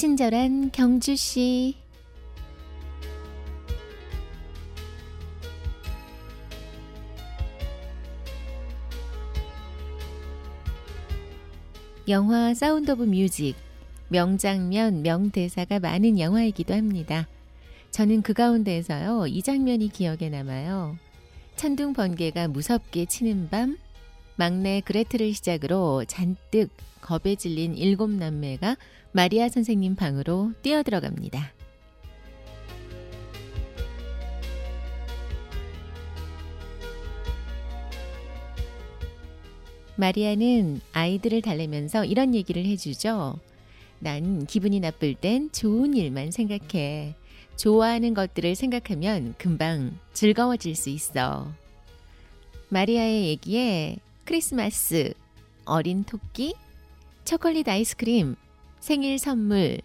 친절한 경주씨. 영화 사운드 오브 뮤직, 명장면, 명대사가 많은 영화이기도 합니다. 저는 그 가운데에서요, 이 장면이 기억에 남아요. 천둥 번개가 무섭게 치는 밤, 막내 그레트를 시작으로 잔뜩 겁에 질린 7남매가 마리아 선생님 방으로 뛰어들어갑니다. 마리아는 아이들을 달래면서 이런 얘기를 해주죠. 난 기분이 나쁠 땐 좋은 일만 생각해. 좋아하는 것들을 생각하면 금방 즐거워질 수 있어. 마리아의 얘기에 크리스마스, 어린 토끼, 초콜릿 아이스크림, 생일 선물,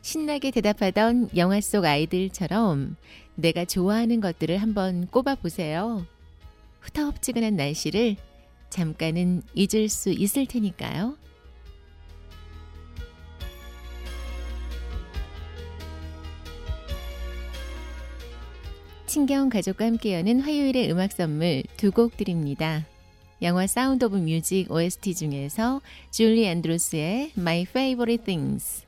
신나게 대답하던 영화 속 아이들처럼 내가 좋아하는 것들을 한번 꼽아보세요. 후텁지근한 날씨를 잠깐은 잊을 수 있을 테니까요. 친경 가족과 함께 여는 화요일의 음악 선물 2곡 드립니다. 영화 사운드 오브 뮤직 OST 중에서 줄리 앤드루스의 My Favorite Things,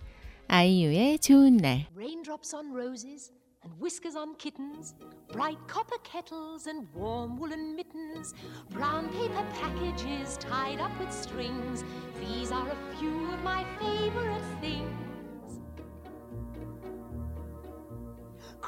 아이유의 좋은 날, Raindrops on roses and whiskers on kittens, bright copper kettles and warm woolen mittens, brown paper packages tied up with strings. These are a few of my favorite things.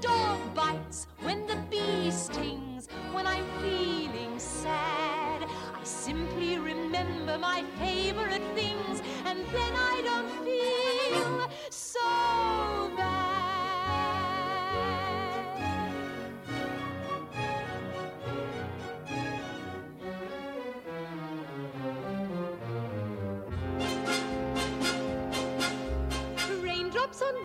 dog bites, when the bee stings, when I'm feeling sad, I simply remember my favorite things, and then I don't feel so bad. Raindrops on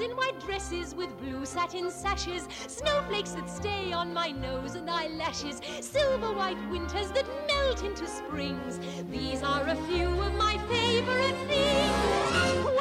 In white dresses with blue satin sashes, snowflakes that stay on my nose and eyelashes, silver white winters that melt into springs. These are a few of my favorite things.